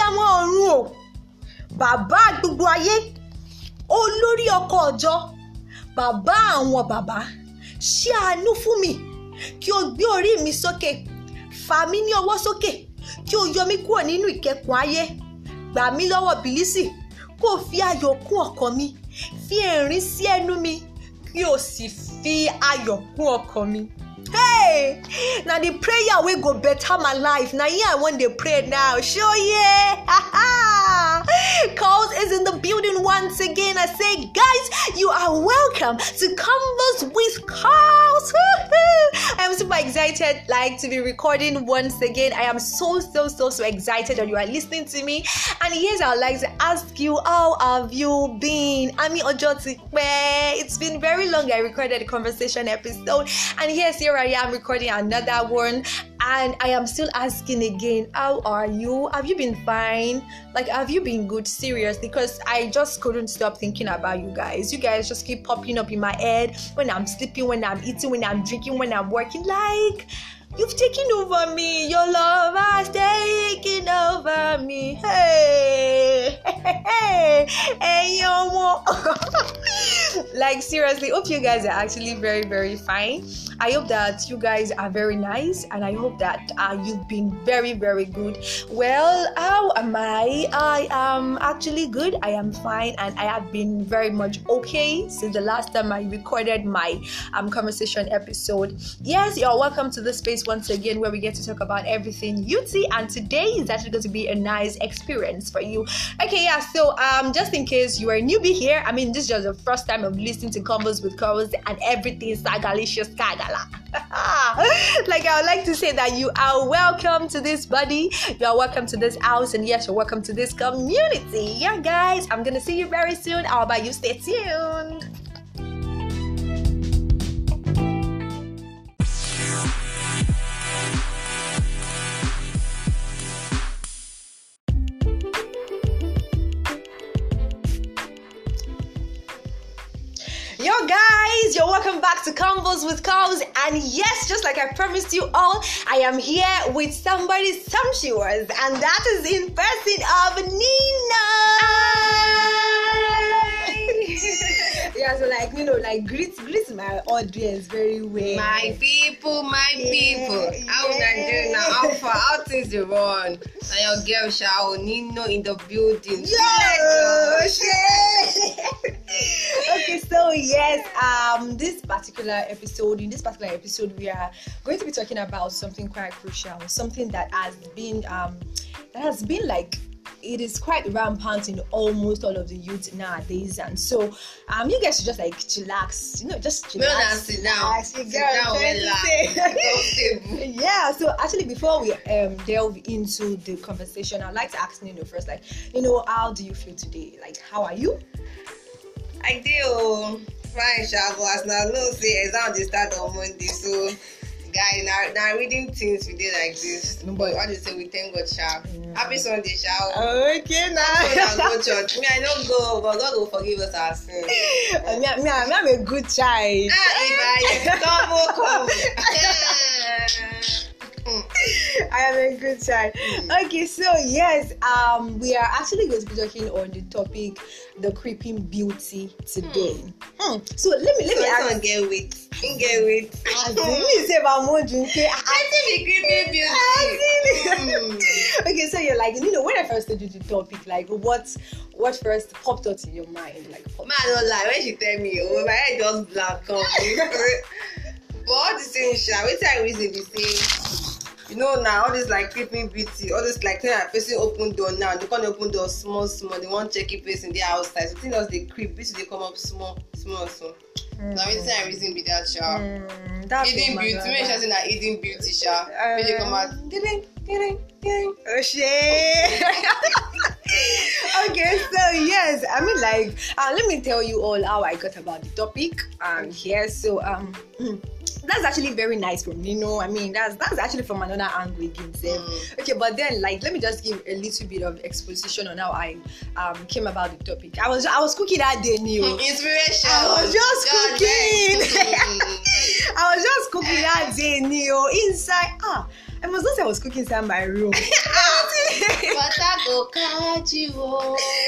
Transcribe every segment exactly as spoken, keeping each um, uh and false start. abiyamọ ọ̀run o, bàbá gbogbo ayé, olórí ọkọ ọjọ́, bàbá àwọn bàbá, ṣe àánú fún mi, kí o gbé orí mi sókè, fà mí ní ọwọ́ sókè, kí o yọ mí kúrò nínú ìkẹ́kùn ayé, gbà mí lọ́wọ́ bìlísì, kó o fi ayọ̀ kún ọkàn mi, fi ẹ̀rín sí ẹnu mi, kí o sì fi ayọ̀ kún ọkàn mi. Hey, now the prayer will go better my life. Now yeah, I want to pray now. Sure, yeah. Cause is in the building once again. I say, guys, you are welcome to Converse with Cause. I'm super excited, like, to be recording once again. I am so, so, so, so excited that you are listening to me. And here's I would like to ask you, how have you been? Ami Ọjọ́ ti pẹ́. It's been very long. I recorded a conversation episode, and here's here I am recording another one, and I am still asking again, how are you? Have you been fine? Like, have you been good? Serious, because I just couldn't stop thinking about you guys. You guys just keep popping up in my head when I'm sleeping, when I'm eating, when I'm drinking, when I'm working. Like, you've taken over me. Your love has taken over me. Hey, hey, hey, hey, yo. Like, seriously, hope you guys are actually very, very fine. I hope that you guys are very nice, and I hope that uh, you've been very, very good. Well, how am I? I am actually good. I am fine, and I have been very much okay since the last time I recorded my um, conversation episode. Yes, you're welcome to the space once again, where we get to talk about everything U T, and today is actually going to be a nice experience for you. Okay, yeah, so um, just in case you are a newbie here, I mean, this is just the first time of listening to Converse with Cause and everything sagalicious sagala. Like, I would like to say that you are welcome to this body, you are welcome to this house, and yes, you're welcome to this community. Yeah, guys, I'm gonna see you very soon. How about you? Stay tuned. Yo guys, you're welcome back to Converse with Cause, and yes, just like I promised you all, I am here with somebody sumptuous, and that is in person of Nina. Yeah, so like, you know, like greet greet my audience very well. My people, my yeah, people. Yeah. How would I do now? How far out is the run? And your girl Shao Nino in the building. Yo, okay, so yes, um, this particular episode, in this particular episode, we are going to be talking about something quite crucial, something that has been, um, that has been like, it is quite rampant in almost all of the youth nowadays, and so um, you guys should just like chillax, you know, just chillax. Sit down, sit down. Yeah. So actually, before we um delve into the conversation, I'd like to ask Nino first, like, you know, how do you feel today? Like, how are you? I do fine, Shabo. As now, no say exam dey start on Monday, so guy, now, now reading things we dey like this. No boy, what do you say? We thank God, Shabo. Yeah. Happy Sunday, Shabo. Okay, now. I go church. Me, I don't go, but God will forgive us our sins. Uh, me, me, me, I'm a good child. Ah, if I come, come. I am a good child. Mm. Okay, so yes, um, we are actually going to be talking on the topic, the creeping beauty today. Hmm. Hmm. So let me let so me ask. Don't get with. Get with. I think about drinking. I think the creeping beauty. Mm. Okay, so you're like, you know, when I first told you the topic, like, what what first popped out in your mind, like? Man, I don't lie. When she tell me, oh, my head just black come. But all the same, sha. Wait till I reach the same. You know now, all this like creeping beauty, all this like yeah, person open door now, they can't open door small, small, they won't check it face in their outside. So things they creep, which they come up small, small, so. Mm. Now it's not reason be that sharp. Mm, that's eating beauty, make sure that eating beauty sharp. Uh, when they come out, ding, ding, ding. Oh shit. Okay, so yes, I mean like, uh, let me tell you all how I got about the topic. Um, here, yeah, so um. That's actually very nice from you know. I mean, that's that's actually from another angle again. Mm. Okay, but then like let me just give a little bit of exposition on how I um came about the topic. I was I was cooking that day, new inspiration. I was just God cooking. I was just cooking that day, new inside. Ah, I must not say I was cooking inside my room. I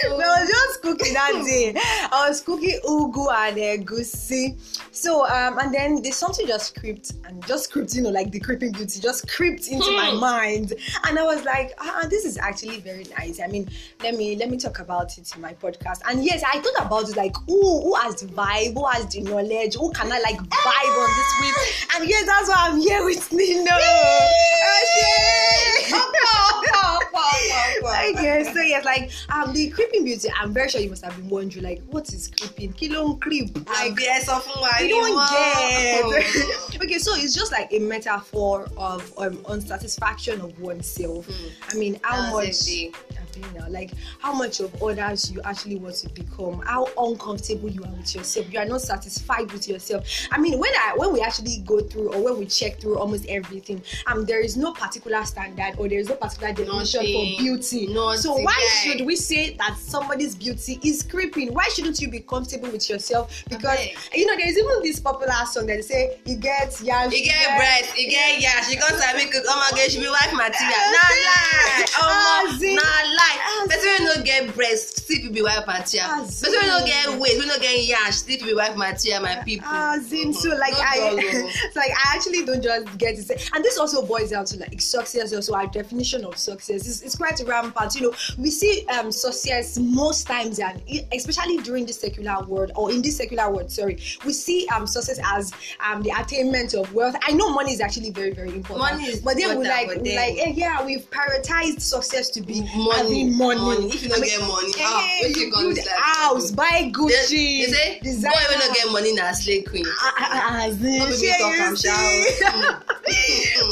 was just cooking that day. I was cooking ugu and egusi. So um, and then there's something just creeped and just creeped, you know, like the creeping beauty just creeped into hmm. my mind, and I was like, ah, this is actually very nice. I mean, let me let me talk about it in my podcast. And yes, I thought about it like, ooh, who has the vibe? Who has the knowledge? Who can I like vibe ah! on this with? And yes, that's why I'm here with Nino. Yes, so yes, like um, the creeping beauty. I'm very sure you must have been wondering, like, what is creeping? Kilon creep. Like, yes, of you don't get. Okay, so it's just like a metaphor of um, unsatisfaction of oneself. Mm. I mean, how much? You know, like how much of others you actually want to become, how uncomfortable you are with yourself, you are not satisfied with yourself. I mean, when I when we actually go through or when we check through almost everything, um, there is no particular standard or there is no particular definition Nothing. for beauty. Nothing. So why should we say that somebody's beauty is creeping? Why shouldn't you be comfortable with yourself? Because okay. you know, there is even this popular song that they say you get yeah, you get breast, you get yeah, she comes and make it. Oh my God, she be wife material. Not lie, oh not lie. Better we not get breast, still be wife material. Better we not get weight, we not get yash, still be wife material, my people. As in, so like no, I, no, no. So like I actually don't just get it. And this also boils down to like success. Also, our definition of success is it's quite rampant. You know, we see um success most times, and especially during this secular world or in this secular world. Sorry, we see um success as um the attainment of wealth. I know money is actually very very important. Money is but then we like we like hey, yeah, we've prioritized success to be money. Money. money. If you don't I mean, get money, hey, ah, you you build like, house, people. Buy Gucci. You say, boy, we don't get money now, slay queen. Ah, ah, ah,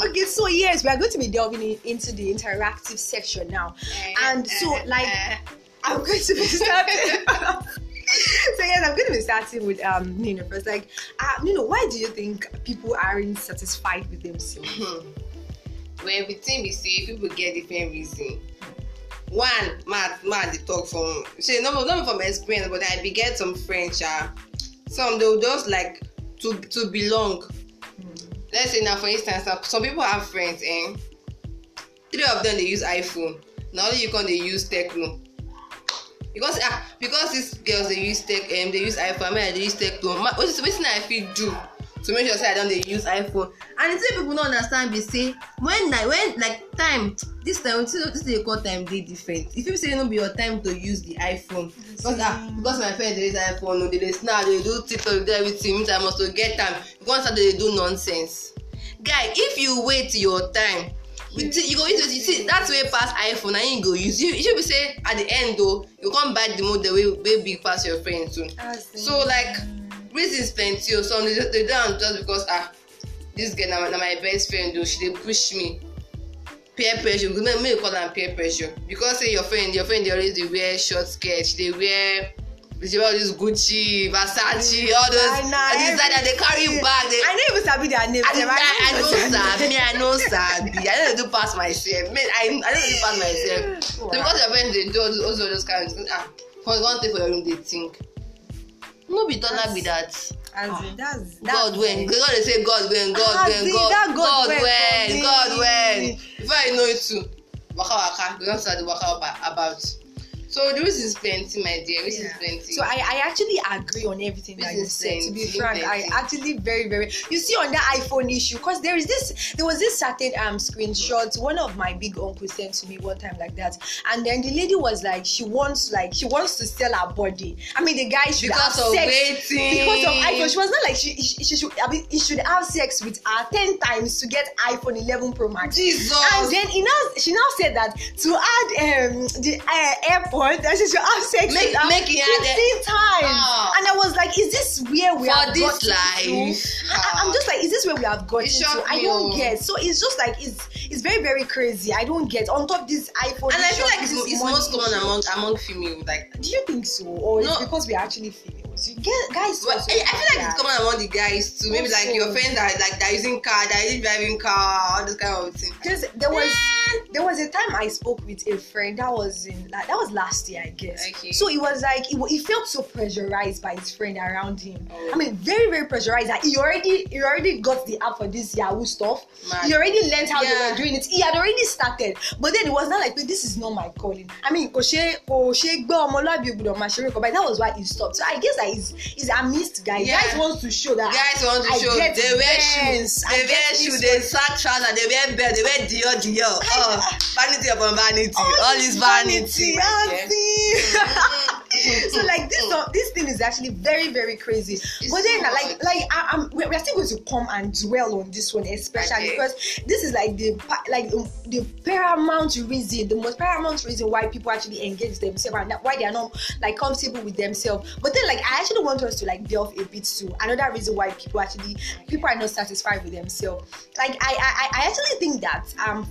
okay, so yes, we are going to be delving into the interactive section now, and so like I'm going to be starting. So yes, I'm going to be starting with um Nino first. Like, um, you know, why do you think people aren't satisfied with themselves? Mm-hmm. Well, between we say people get different reasons. One, mad, mad, they talk from, say, no, not from experience, but I beget some friends, uh, some they'll just like to to belong. Mm. Let's say now, for instance, some people have friends, and eh? three of them, they use iPhone. Now you can they use Tecno. Because uh, because these girls, they use tech, um, they use iPhone, I mean, they use Tecno. What is the I feel do? To make sure say I don't they use iPhone. And the thing people don't understand, they say when like when like time this time this is they call time they different. If you say it don't be your time to use the iPhone. Because ah, because my friends they use iPhone, they they snap, they do TikTok, they do everything, I must to get time. Because they do nonsense. Guy, if you wait your time, you go into you see that's way past iPhone and you go use you, you should be say at the end though, you can't buy the model way way big past your friends soon. So like reasons plenty or something, they don't just because ah, this girl now my best friend though, she they push me. Peer pressure, me, me call them peer pressure. Because say your friend, your friend they always they wear short skirts, they wear they wear all this Gucci, Versace, all those I know, and every, that they carry back. They, I know even sabi their names. I, I, I know sabi, I know sabi. I don't do pass myself. Man, I I don't do pass myself. So because your friends they do also those kind of things. Ah, for one thing for your room they think. No be done that be that. As ah. that's, that's God when God they say God when God when God God when God when. If I know it too, waka waka. We don't start the waka about. So the reason is plenty, my dear. Reason yeah. is plenty. So I, I actually agree on everything that you said. To be frank, I actually very very. You see on that iPhone issue, cause there is this. There was this certain um screenshot one of my big uncles sent to me one time like that, and then the lady was like, she wants like she wants to sell her body. I mean the guy should because have of sex waiting. because of iPhone. She was not like she she, she should I mean, he should have sex with her ten times to get iPhone eleven Pro Max. Jesus. And then he now she now said that to add um the uh, AirPods. That she should have sex make, with make it fifteen times, oh. and I was like, "Is this where we For have this got life? To?" Oh. I'm just like, "Is this where we have got to?" I don't get. So it's just like it's it's very very crazy. I don't get. On top of this iPhone, and I feel like it's, it's most common among among females. Like, do you think so, or no. It's because we are actually females? Guys, guys well, I, I feel like it's common among the guys too. Maybe also, like your friends that like they're using car, they're driving car, all this kind of thing. Just, there was yeah. there was a time I spoke with a friend that was in like, that was last year, I guess. Okay. So it was like he, he felt so pressurized by his friend around him. Oh. I mean, very very pressurized. Like, he already he already got the app for this Yahoo stuff. Man. He already learned how yeah. they were doing it. He had already started, but then it was not like, this is not my calling. I mean, Koshe Koshe Gbomolabi Obudo Mashiriko, but that was why he stopped. So I guess that is is amidst guys. Yeah. Guys want to show that. Guys want to I show get they wear shoes. They wear shoes. They sack trousers. They wear belt. They wear Dior Dior. Oh, vanity upon vanity. All, All is vanity. vanity. So like this this thing is actually very very crazy. It's but then so like like I, I'm we're still going to come and dwell on this one especially okay. because this is like the like the paramount reason, the most paramount reason why people actually engage themselves and why they are not like comfortable with themselves. But then like I actually want us to like delve a bit to another reason why people actually people are not satisfied with themselves. Like I I, I actually think that um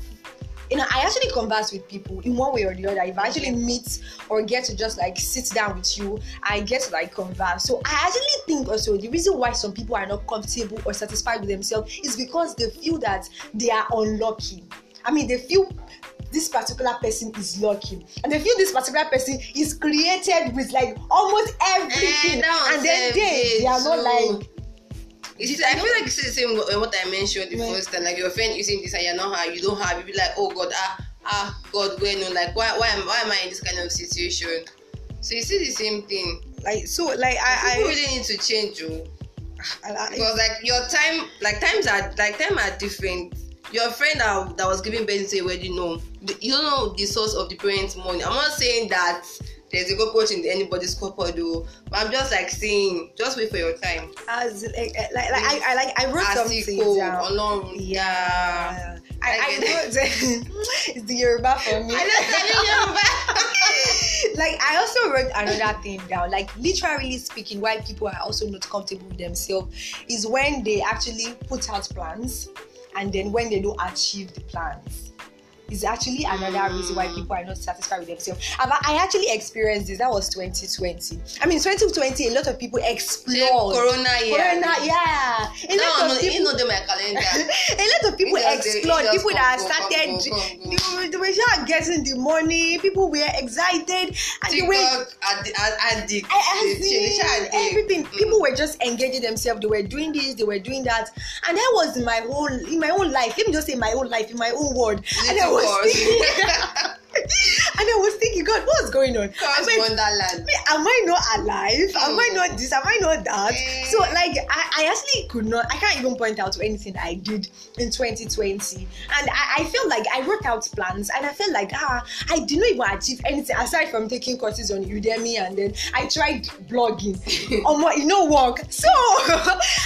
you know, I actually converse with people in one way or the other. If I actually meet or get to just like sit down with you, I get to like converse. So I actually think also the reason why some people are not comfortable or satisfied with themselves is because they feel that they are unlucky. I mean, they feel this particular person is lucky, and they feel this particular person is created with like almost everything, and, and then they, they are not like. It's just, I feel like it's the same what I mentioned the right. first time. Like your friend using this and you're not her, you don't have. You be like, oh God, ah, ah, God, where no? Like why, why am, why am I in this kind of situation? So you see the same thing. Like so, like I, I really need to change you because like your time, like times are like time are different. Your friend that, that was giving birth to a wedding, you know, you don't know the source of the parents' money. I'm not saying that there's a good coach in anybody's couple, though. But I'm just like saying, just wait for your time. As like, like, like I, I, like I wrote something down. Long, yeah. yeah. I, I, I wrote it's the Yoruba for me. I just Yoruba. Like I also wrote another thing down. Like literally speaking, why people are also not comfortable with themselves is when they actually put out plans, and then when they don't achieve the plans. Is actually another reason why people are not satisfied with themselves. I actually experienced this. That was twenty twenty. I mean, twenty twenty, a lot of people explored. Corona, yeah. Corona, yeah. A no, lot no, of people, you know them, my calendar. A lot of people explored. Just, people that started, go, go, go, go. They were just getting the money. People were excited. And TikTok, addict, addict, addict. Everything. Mm. People were just engaging themselves. They were doing this, they were doing that. And that was in my whole, in my own life. Let me just say my own life, in my own world. And I was and I was thinking, God, what's going on? I mean, Wonderland. Am I not alive? Am mm. I not this? Am I not that? Mm. So, like, I, I actually could not, I can't even point out to anything I did in twenty twenty. And I, I feel like I worked out plans, and I felt like, ah, I did not even achieve anything aside from taking courses on Udemy, and then I tried blogging. On my, you know, work. So,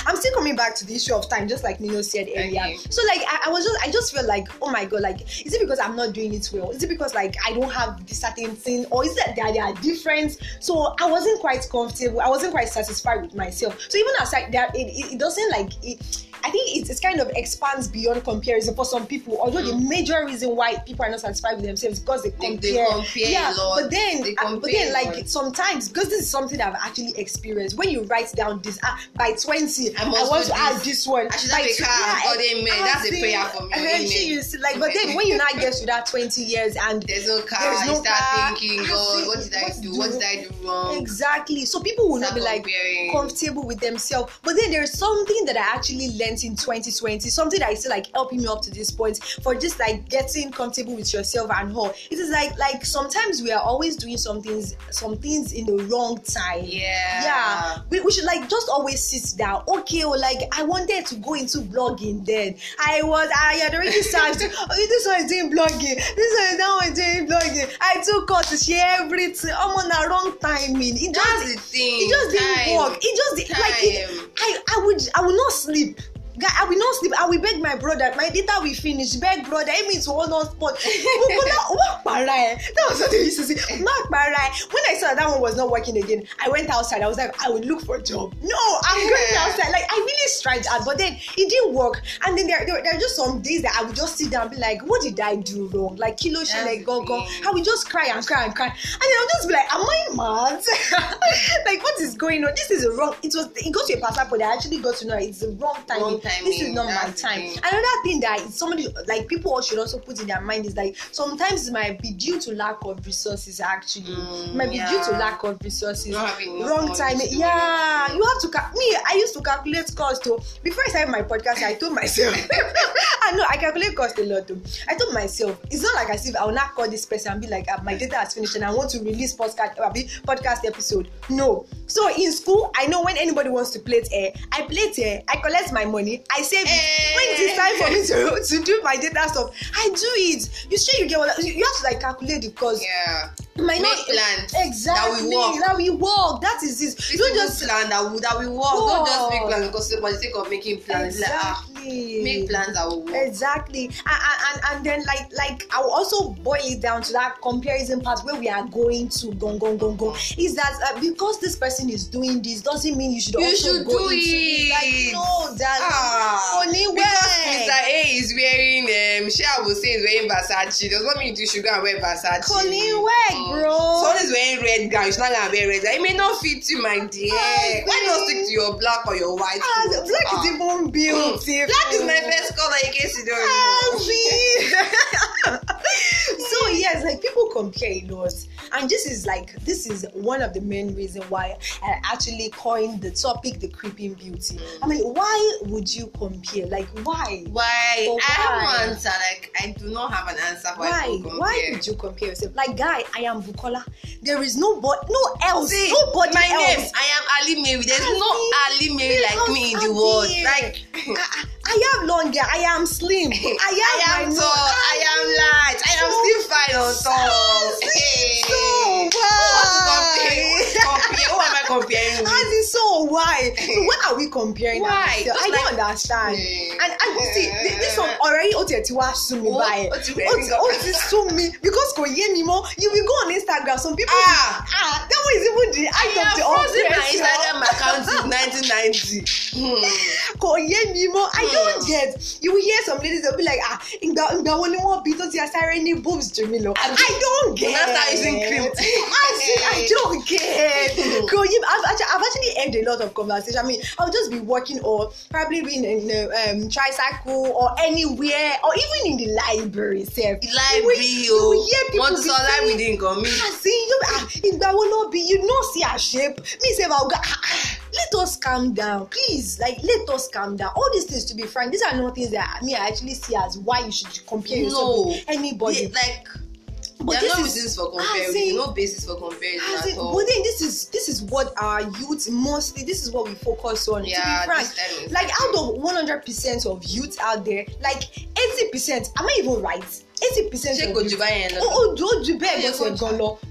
I'm still coming back to the issue of time, just like Nino said earlier. Okay. So, like, I, I was just, I just feel like, oh my God, like, is it because I'm not doing it well? Is it because like I don't have the certain thing, or is it that they are different? So I wasn't quite comfortable. I wasn't quite satisfied with myself. So even outside that, it, it, it doesn't like it. I think it, it kind of expands beyond comparison for some people. Although mm. the major reason why people are not satisfied with themselves is because they compare. They compare yeah, a lot. But then, they compare uh, but then, like lot. Sometimes, because this is something I've actually experienced. When you write down this, uh, by twenty, I, I want to this. add this one. I should have a car. That's a prayer for me. And she used to, like, but then when you now get to that twenty years and there's no car, there's no you start car, thinking, oh, what did I do? do? What did I do wrong? Exactly. So people will start not be like comparing. comfortable with themselves. But then there's something that I actually learned in twenty twenty, something that is still like helping me up to this point, for just like getting comfortable with yourself and all. It is like like sometimes we are always doing some things some things in the wrong time. Yeah. Yeah. We, we should like just always sit down. Okay, or like I wanted to go into blogging then. I was I had already started oh, this one is doing blogging. This one is now doing blogging. I took courses, share everything. I'm on the wrong timing. It just That's the thing. It just didn't time. work. It just did, like it, I I would I would not sleep. I will not sleep. I will beg my brother. My data will finish. Beg brother. I mean, to hold on spot. That was what they used to say. Mark Barai. When I saw that, that one was not working again, I went outside. I was like, I will look for a job. No, I'm going outside. Like, I really strive at, but then it didn't work. And then there, there, there are just some days that I would just sit down and be like, what did I do wrong? Like, kilo she, like, go, go. I would just cry and cry and cry. And then I'll just be like, am I mad? Like, what is going on? This is wrong. It was, it got to a particular point that I actually got to know it's the wrong timing. Wrong timing. This is not that's my time. Thing. Another thing that somebody, like, people should also put in their mind is like, sometimes it might be due to lack of resources, actually. Mm, it might be yeah. due to lack of resources. Not wrong timing. Yeah, you have to, cal- me, I used to calculate cost though. Before I started my podcast, I told myself, I know, I calculate cost a lot though. I told myself, it's not like as if I will not call this person and be like, my data has finished and I want to release podcast, podcast episode. No. So in school, I know when anybody wants to plate air, I plate air, I collect my money, I save hey. It. When it's time for me to, to do my data stuff, I do it. You sure you get what, you have to like calculate the cost. Yeah. My plan exactly that we walk. That is it. This don't just plan that we that we walk. Don't just make plans because for the sake of making plans. Exactly. Like, ah, make plans that will work. Exactly. And, and and then like like I will also boil it down to that comparison part where we are going to go go go go. Is that uh, because this person is doing this doesn't mean you should you also should go do into it. Like, no, that ah, only way. Because Mister A is wearing um, she I will say is wearing Versace. Does not mean you should go and wear Versace. Only way. Bro, someone is wearing red gown. She's not gonna wear red gown. It may not fit you, my dear. Oh, why not stick to your black or your white? Oh, the black ah. is even beautiful. Black is my best color in case you don't oh, know. So yes, like people compare a lot, and this is like this is one of the main reasons why I actually coined the topic, the creeping beauty. I mean, why would you compare? Like, why? Why? Or I have an answer. Like, I do not have an answer. Why? Why, why would you compare yourself? Like, guy, I am. Bukola, there is no bo- no else, see, nobody my else. Name, I am Ali Mary. There's Ali, no Ali Mary like me in the Ali. World. Like I, I am long hair. I am slim. I am, I am tall. I am large. I am so, still fine on tall. So, hey. so why? Compare. Who am I comparing with? I think so why? So why are we comparing? Why? I like, don't understand. Yeah. And I will see this one already. Otetiwa sumi by. Otetiwa sumi because koyeni mo. You will go. On Instagram, some people ah, do, ah that was even the act of the office. My Instagram account is nineteen ninety. I don't get. You will hear some ladies they'll be like ah in the in the only one because you are any boobs to me lo. I don't get. That's using cream. I don't get. I've actually I've actually had a lot of conversation. I mean I'll just be walking or probably be in a um, tricycle or anywhere or even in the library itself. The library. You will, you will hear people be saying, with income. Me. I see you. Ah, if I will not be, you know, see our shape. Me say, well, ah, ah, let us calm down, please. Like, let us calm down. All these things, to be frank, these are not things that me I actually see as why you should compare no. yourself with anybody. They, like. But there are no reasons for comparison, no basis for comparison at in, all. But then this is this is what our youth mostly, this is what we focus on, yeah, to be frank. Like out of one hundred percent of youth out there, like eighty percent, am I even right? eighty percent Check of youth. Oh, oh, oh, Jube, oh,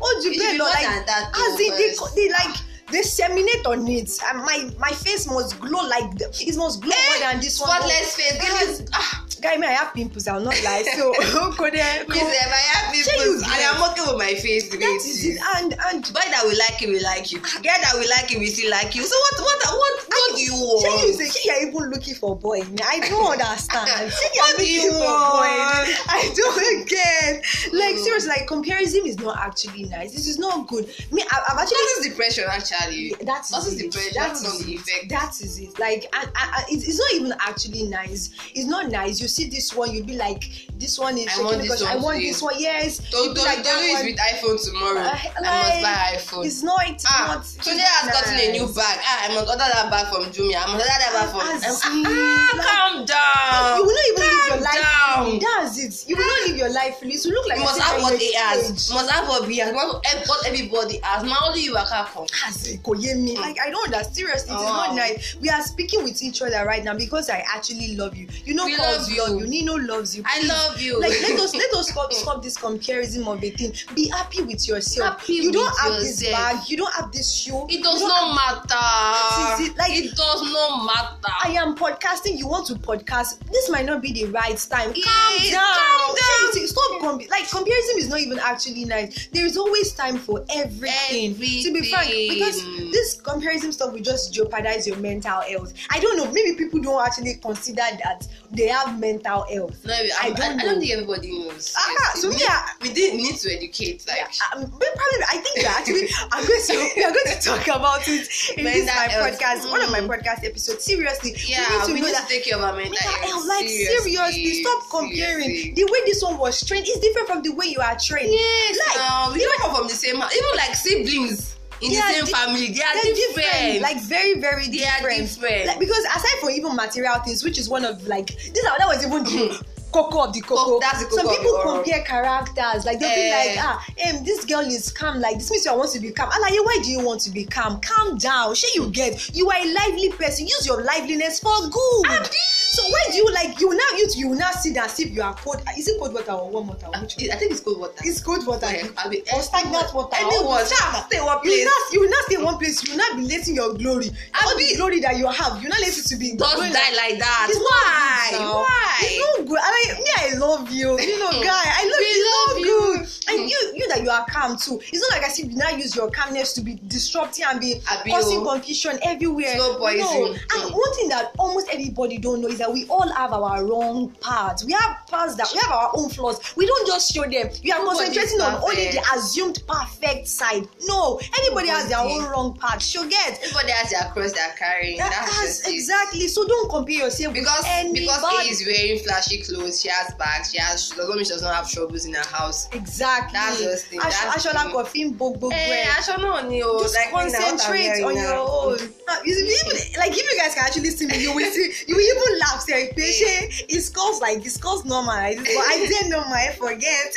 oh, Jube, like, as in, they, they like, they seminate on it and my, my face must glow like, the, it must glow eh, more than this one. Spotless face, guys. Guy, me, I have pimples, I'll not lie. So, go there. Go. Yes, I have pimples. I am okay with my face. That is it. And, and. Boy that we like you, we like you. Girl that we like you, we still like you. So, what, what, what, what do you want? You say, you're even looking for a boy. I don't understand. What do you want? I don't get. Like, mm. seriously, like, comparison is not actually nice. This is not good. Me, I, I've actually. That is depression, actually. Yeah, that is it. Depression. That is not the effect. That is it. Like, I, I, it's, it's not even actually nice. It's not nice. You see this one, you'll be like, this one is. I want this one. I want this one. Yes. Don't do like that one. With iPhone tomorrow. Uh, like, I must buy iPhone. It's not. It's ah, not. Today I've nice. Gotten a new bag. Ah, I must order that bag from Jumia. I must order that bag from. Ah, ah, like, calm down. You will not even calm live your life. Down. That's it. You will not live your life. It will look like. You must have what they has. Must have what we has. Must have what everybody has. Now only you are come. Like I don't understand. Seriously, oh. It's not nice. We are speaking with each other right now because I actually love you. You know, cause. You. Nino loves you. Please. I love you. Like let us let us stop, stop this comparison of a thing. Be happy with yourself. Happy you don't have yourself. This bag. You don't have this shoe. It does not have... matter. It. Like, it does not matter. I am podcasting. You want to podcast? This might not be the right time. Yes, calm down. Calm down. Stop combi- like comparison is not even actually nice. There is always time for everything. everything. To be frank, because this comparison stuff will just jeopardize your mental health. I don't know. Maybe people don't actually consider that they have mental health. No, I, I don't. I, I don't think everybody knows. Ah, yes, so we, need, yeah, we did need to educate. Like, yeah, um, probably, I think that actually I'm going to we are going to talk about it in mental this my health. podcast, mm. one of my podcast episodes. Seriously, yeah, we need to, we need to take care of our mental health. Like seriously, seriously stop comparing. Seriously. The way this one was trained is different from the way you are trained. Yes, like um, we don't come from the same. Even like siblings. In they the same di- family, they are different. different. Like very, very different. They are different. Like, because aside from even material things, which is one of like this, that was even the cocoa of the cocoa. That's the cocoa. Some people compare characters. Like they'll eh. be like, ah, um, this girl is calm. Like this means you want to be calm. I'm like, why do you want to be calm? Calm down. Shey you get. You are a lively person. Use your liveliness for good. Abdi. So why do you like you now? You you now sit and sip. You are cold. Is it cold water or warm water? Uh, which I think it's cold water. It's cold water. Yeah, I mean, or stagnant water. I mean, water. Stay one place. You not you will not stay one place. You will not be letting your glory. All the glory that you have, you will not let it to be. Don't die like, like that. It's why? Not why? It's not good. I like, me, I love you. You know, guy, I love, love you. Good. And mm. you, you that you are calm too. It's not like I see you now use your calmness to be disrupting and be Abio. causing confusion everywhere. No, no. And mm. one thing that almost everybody don't know is that we all have our wrong parts. We have parts that we have our own flaws. We don't just show them. We are Nobody's concentrating perfect. on only the assumed perfect side. No, everybody Nobody. has their own wrong part. Sure, get. Everybody has their cross they're carrying. That That's has, exactly. So don't compare yourself because with anybody. Because A is wearing flashy clothes. She has bags. She has. Doesn't mean she does not have troubles in her house. Exactly. That's just thing. I should have got film book book. Hey, I should not only like concentrate on your own. Uh, even, like if you guys can actually see me, you will see. You will even laugh. Say, patient. It's called like it's called normal. Right? But I didn't know my forget.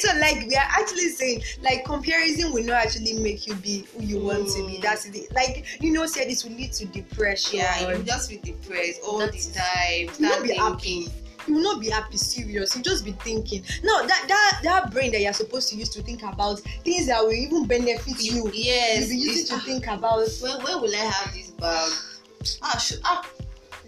So like we are actually saying like comparison will not actually make you be who you mm. want to be. That's it. Like you know, said this will lead to depression. Yeah, you just be depressed all That's, the time. Start be happy. You will not be happy, serious. You just be thinking. No, that that that brain that you're supposed to use to think about things that will even benefit you. Yes. You'll be using to think about. Where, where will I have this bag? Ah, shoe. Ah,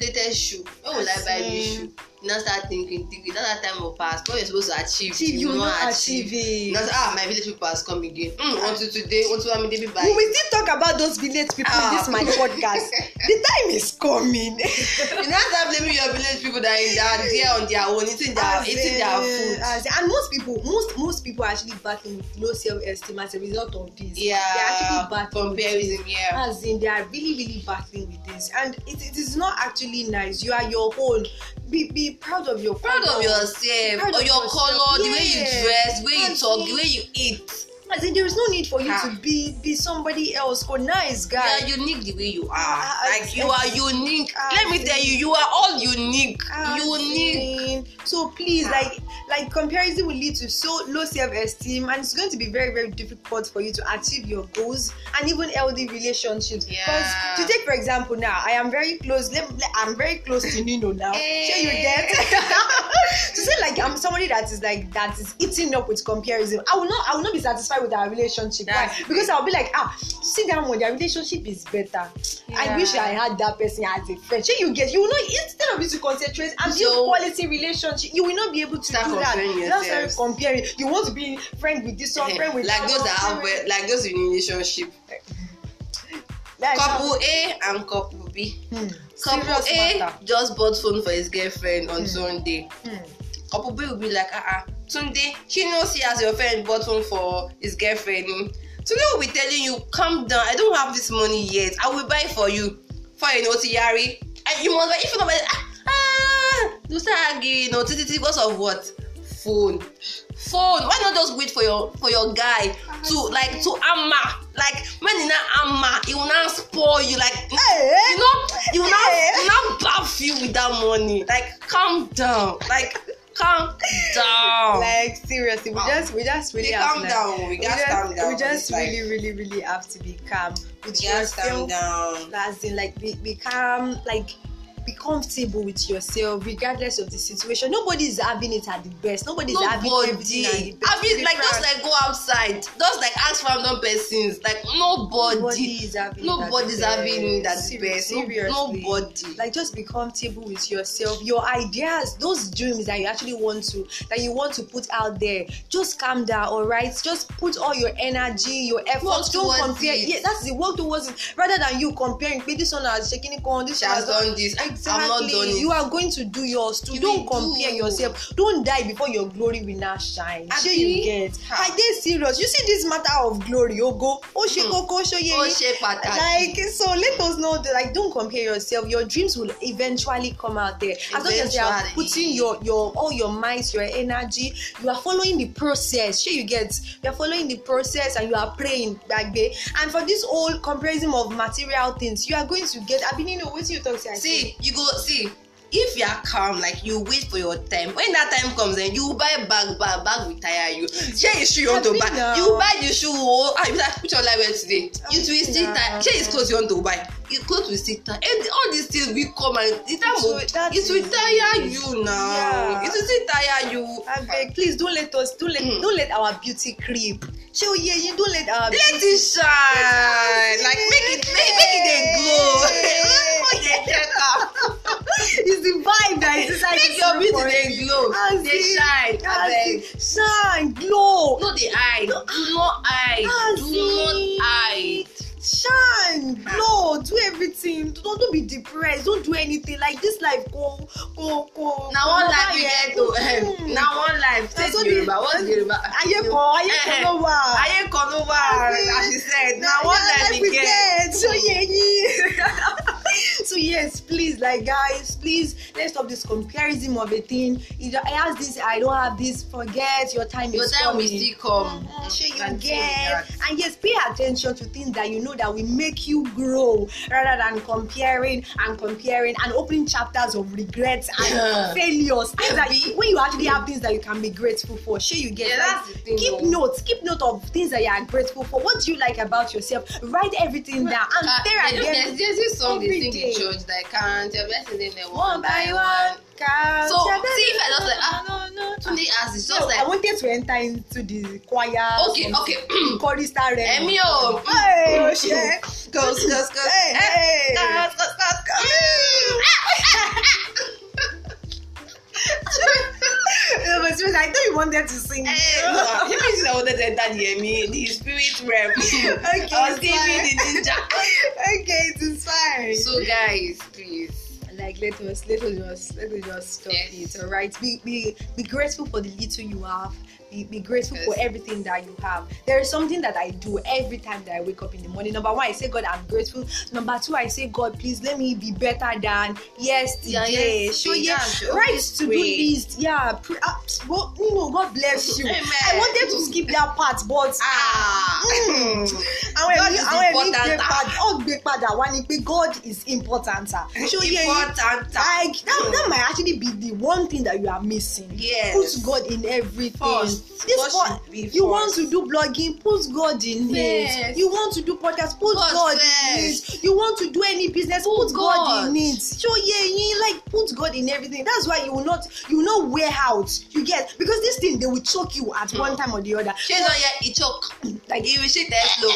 latest shoe. Where will I buy this shoe? You now start thinking, thinking. Now that time will pass. What you're supposed to achieve, achieve you will not achieve, achieve it. Now, ah, my village people has come again. Mm, want to today, want to have me buy. We will still talk about those village people ah. in this my podcast. The time is coming. You now start blaming your village people that are there on their own, eating their, eating their food. As, and most people, most most people are actually battling with low self-esteem as a result of this. Yeah. They're actually battling comparison. Yeah. As in, they are really, really battling with this, and it, it is not actually nice. You are your own. Be, be proud of your proud color. of yourself, proud or of your yourself. color, yeah. the way you dress, the way you talk, the way you eat. As in, there is no need for you yeah. to be be somebody else. Go nice guy. You are unique the way you are. Uh, like uh, you are unique. Uh, Let me tell you, you are all unique. Uh, unique. So please, yeah. like like comparison will lead to so low self-esteem, and it's going to be very very difficult for you to achieve your goals and even healthy relationships. Because yeah. to take for example now, I am very close. I'm very close to Nino now. Hey. Sure you get. To say like I'm somebody that is like that is eating up with comparison. I will not. I will not be satisfied with our relationship. That's why? Because I'll be like, ah, sit down when their relationship is better. Yeah. I wish I had that person as a friend. So you get, you will not, instead of you to concentrate and build quality relationship, you will not be able to start do comparing that. Yourself. Not start comparing. You want to be friend with this one, friend with like that those that have, with, like those in relationship. Like couple A and couple B. Hmm. Couple A matter. just bought phone for his girlfriend on hmm. Sunday. Hmm. Couple B will be like, ah, ah. Sunday, she knows she has your friend bought one for his girlfriend. Today we'll be telling you, calm down, I don't have this money yet. I will buy for you. For you know, Tiari. And you must buy, if you don't buy, ah, ah, you start arguing, you know, because of what? Phone. Phone. Why not just wait for your for your guy to, like, to amma? Like, when you not amma, he will not spoil you. Like, you know, he will not bath you with that money. Like, calm down. Like, calm down. Like seriously, we just we just really have calm down. We just calm down. We just really really really have to be calm. We just calm down. As in like be, be calm. Like be comfortable with yourself regardless of the situation. Nobody's having it at the best. Nobody's Nobody. having everything at the best. I mean, like, just like go outside. Just like ask random persons. Like, nobody. Nobody's having Nobody's it at the having best. It at the best. Seriously. Nobody. Like, just be comfortable with yourself. Your ideas, those dreams that you actually want to, that you want to put out there, just calm down, all right? Just put all your energy, your effort. Don't compare. It. Yeah, that's the work towards it. Rather than you comparing, this one has shaking it on, this she has done this. I Exactly. I'm not done it. You are going to do yours too. You don't compare do. yourself. Don't die before your glory will now shine. Sure you get. Are they serious? You see this matter of glory, you go. Oh, she go, go, show you. Like, so let us know that, like, don't compare yourself. Your dreams will eventually come out there. As long as you are putting your, your all your minds, your energy, you are following the process. Sure you get. You are following the process and you are praying back there. And for this whole comparison of material things, you are going to get. I've been in a way you talk to. See. You go see if you are calm, like you wait for your time. When that time comes, then you buy bag, bag, bag will tire you. Share is shoe you want to buy. Now. You buy the shoe. Oh, I put your life well today. You will still tire. Share is clothes you want to buy. Your clothes will still tire. And all these things will come and it will it will tire you now. Yeah. It will still tire you. I beg, please don't let us don't let mm. don't let our beauty creep. Show yeah, you don't let our beauty let it shine. Yeah. Like make it make, make it a glow. It's the vibe that is inside. Make your beauty they glow. As they it, shine. As as shine, glow. No, they hide. No. Do not hide. As do it. not hide. Shine, glow, do everything. Don't, don't be depressed. Don't do anything. Like this life, go, go, go. Now one life you get to. Now one life. Take Yoruba. What's Yoruba? Aye, go. Aye, come over. Aye, come over. As she said, now one life you get. So yeah. So yes, please, like guys, please let's stop this comparison of a thing. If I ask this, I don't have this. Forget your time. Your is time coming. will still come. Mm-hmm. Sure you get. And yes, pay attention to things that you know that will make you grow, rather than comparing and comparing and opening chapters of regrets and yeah. failures. Things that you, when you actually have things that you can be grateful for, sure you get. Yeah, that's like, the thing keep though. notes. Keep note of things that you are grateful for. What do you like about yourself? Write everything down and uh, stare at them. There's this song they sing in church that can't. Your blessings in the one by one. Count. So see if I just like ah no no. Today as it's just like I wanted to enter into the choir. Okay okay. Chorister. Emio. Hey. Yeah. Go, go, go. Hey, hey. Go, go, go, go. No, but seriously, I thought you wanted to sing. Hey, no, I think I wanted to enter the Emmy, the spirit realm. Okay, I was giving the ginger. Okay, it's fine. So, guys, please. Like let us let us just let us just stop yes. it. All right, be be be grateful for the little you have. Be, be grateful yes. for everything that you have. There is something that I do every time that I wake up in the morning. Number one, I say, God, I'm grateful. Number two, I say, God, please let me be better than yesterday. Yeah, yes, so yeah, sure. Right to do list. Yeah, pre- uh, well, you know, God bless you. Amen. I wanted to skip that part, but ah, mm, I want to be part. Oh, big part that one. God is important. So yeah, important. Like that, that might actually be the one thing that you are missing. Yes, put God in everything. First. This God, you want to do blogging, put God in it. You want to do podcast, put God, God in it. You want to do any business, put God, God in it. So yeah, you like put God in everything. That's why you will not, you will not wear out. You get because this thing they will choke you at mm. one time or the other. She not yet, it choke. Like it will shake that slow.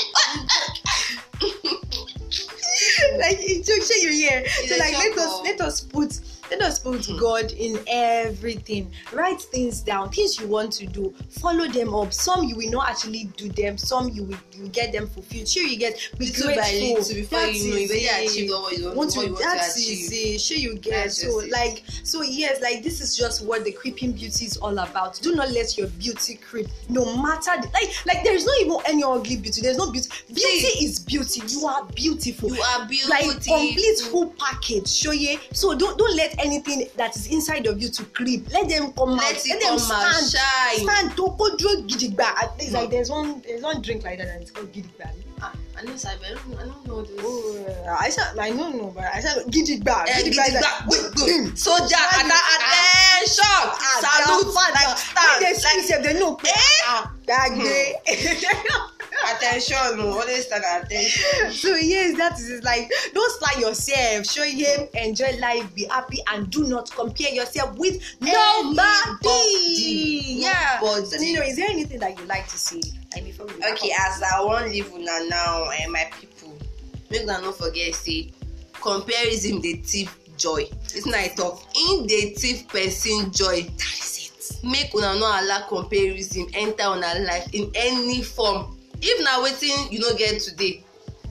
Like it choke you here. It's so like let us let us put. Let us put God in everything. Write things down, things you want to do. Follow them up. Some you will not actually do them. Some you will you get them fulfilled. Sure, you get be little grateful. By little before that you know you really achieve what you want to achieve. That's easy. Sure, you get. That's so easy. like so yes, like this is just what the creeping beauty is all about. Do not let your beauty creep. No matter the, like like there is no even any ugly beauty. There's no beauty. Beauty See, is beauty. You are beautiful. You are beautiful. Like complete full package. Sure, yeah. So don't don't let anything that is inside of you to creep, let them come let out. Let them stand. Shine. Stand. Don't go drink gidigba. It's like there's one, there's one drink like that, and it's called gidigba. Ah, I know, I don't, I don't know this. Oh, I said, I don't know, but I said gidigba. Eh, gidigba. Like, wait, good. Soldier, attention, salute, like stand. When they see, they know. Eh, that day. attention, always tag attention. So yes, that is like, don't slide yourself, show him, enjoy life, be happy, and do not compare yourself with nobody. Yeah. So Nino, is there anything that you like to see? Like before we okay, as I won't leave una now, and my people, make them not forget, say comparison the thief joy. It's not a talk. In the thief person joy. That is it. Make una no allow comparison enter una life in any form. If na wetin you no get today,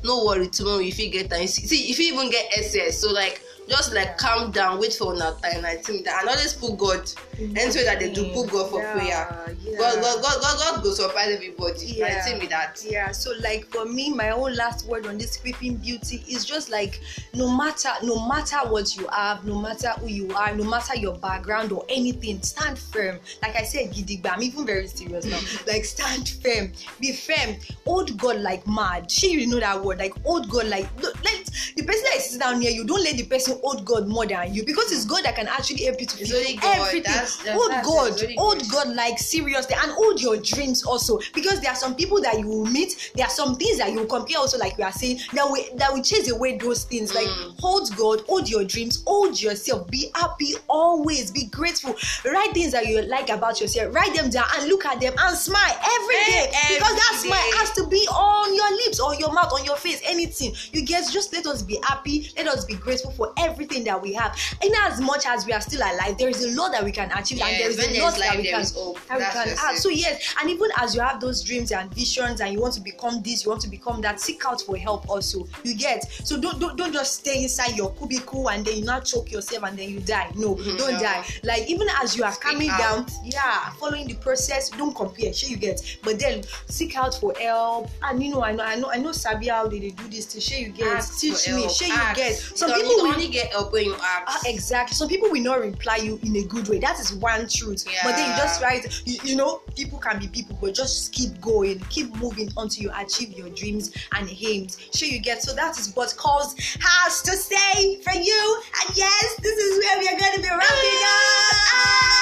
no worry, tomorrow if you get time. See, if you even get S S, so like just like calm down, wait for una time. I think that, and always put God, and so that they do put God for yeah, prayer. Yeah. God, God, God, God, God go surprise everybody. Yeah. I tell me that. Yeah. So like for me, my own last word on this creeping beauty is just like, no matter, no matter what you have, no matter who you are, no matter your background or anything, stand firm. Like I said, Gidigba, I'm even very serious now. Like stand firm, be firm. Hold God like mad. She, you know that word. Like hold God like. Look, let the person that sits down here, you don't let the person hold God more than you, because it's God that can actually help you to feel everything. That's, that's, hold that's, God, that's hold good. God like seriously, and hold your dreams also, because there are some people that you will meet, there are some things that you will compare also, like we are saying, that we that will chase away those things. Mm. Like hold God, hold your dreams, hold yourself, be happy always, be grateful, write things that you like about yourself, write them down and look at them and smile every day, every because that day. Smile has to be on your lips, on your mouth, on your face, anything you guess. Just let us be happy, let us be grateful for everything. Everything that we have, in as much as we are still alive, there is a lot that we can achieve, yes, and there is a lot that we can, that we can have. So yes, and even as you have those dreams and visions, and you want to become this, you want to become that, seek out for help also. You get, so don't don't, don't just stay inside your cubicle and then you not choke yourself and then you die. No, mm-hmm, don't no. die. Like even as you are coming down, yeah, following the process, don't compare. Sure, you get, but then seek out for help. And you know, I know, I know, I know, Sabi, how they, they do this. To sure, you get, ask teach me. Sure, you get. Some don't, people will. Get help when you ask. Uh, exactly. Some people will not reply you in a good way. That is one truth. Yeah. But then you just write, you, you know, people can be people, but just keep going, keep moving until you achieve your dreams and aims. Sure, you get. So that is what Calls has to say for you. And yes, this is where we are going to be wrapping up. Ah!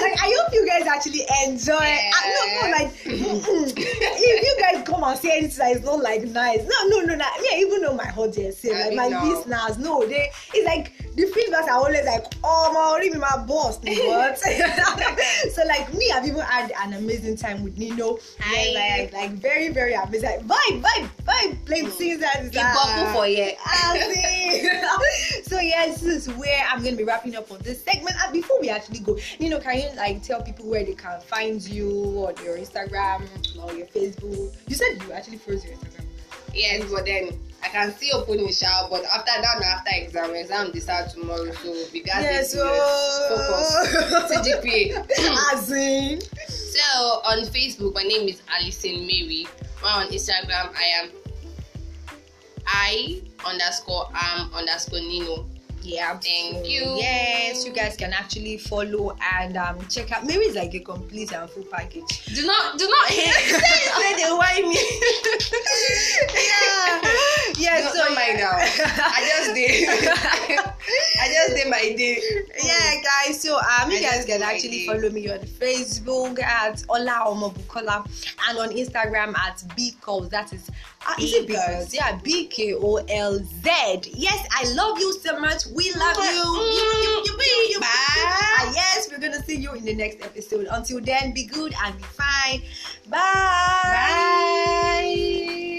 Like, I hope you guys actually enjoy. Yeah. I don't know, like, if you guys come and say anything that is not like nice, no, no, no, no. Yeah, even though my audience say, like, my know. listeners, no, they. It's like the feedbacks are always like, oh my, already my boss, what? So like me, I've even had an amazing time with Nino. Yeah, like, like very, very amazing. Like, vibe, vibe, vibe, playing mm. things that is uh, for you. So yes, this is where I'm gonna be wrapping up on this segment. And before we actually go, Nino, can you like tell people where they can find you, or your Instagram or your Facebook? You said you actually froze your Instagram. Yes, but then I can still open the shower, but after that, after exam, exam this out tomorrow, so we got this focus. C G P A. As in. So on Facebook, my name is Alison Mary. While on Instagram, I am I underscore am underscore Nino. Yeah, absolutely. Thank you. Yes, you guys can actually follow and um check out. Maybe it's like a complete and full package. Do not, do not hate. Say they whine me. Yeah, yeah. No, so don't mind now. I just did. I just did my day. Yeah, guys. So um, you guys can actually follow me on Facebook at Ola Omobukola and on Instagram at B Calls. That is. Uh, is it because yeah, B K O L Z. Yes, I love you so much. We love you. you, you, you, you, you. Bye. And yes, we're gonna see you in the next episode. Until then, be good and be fine. Bye. Bye.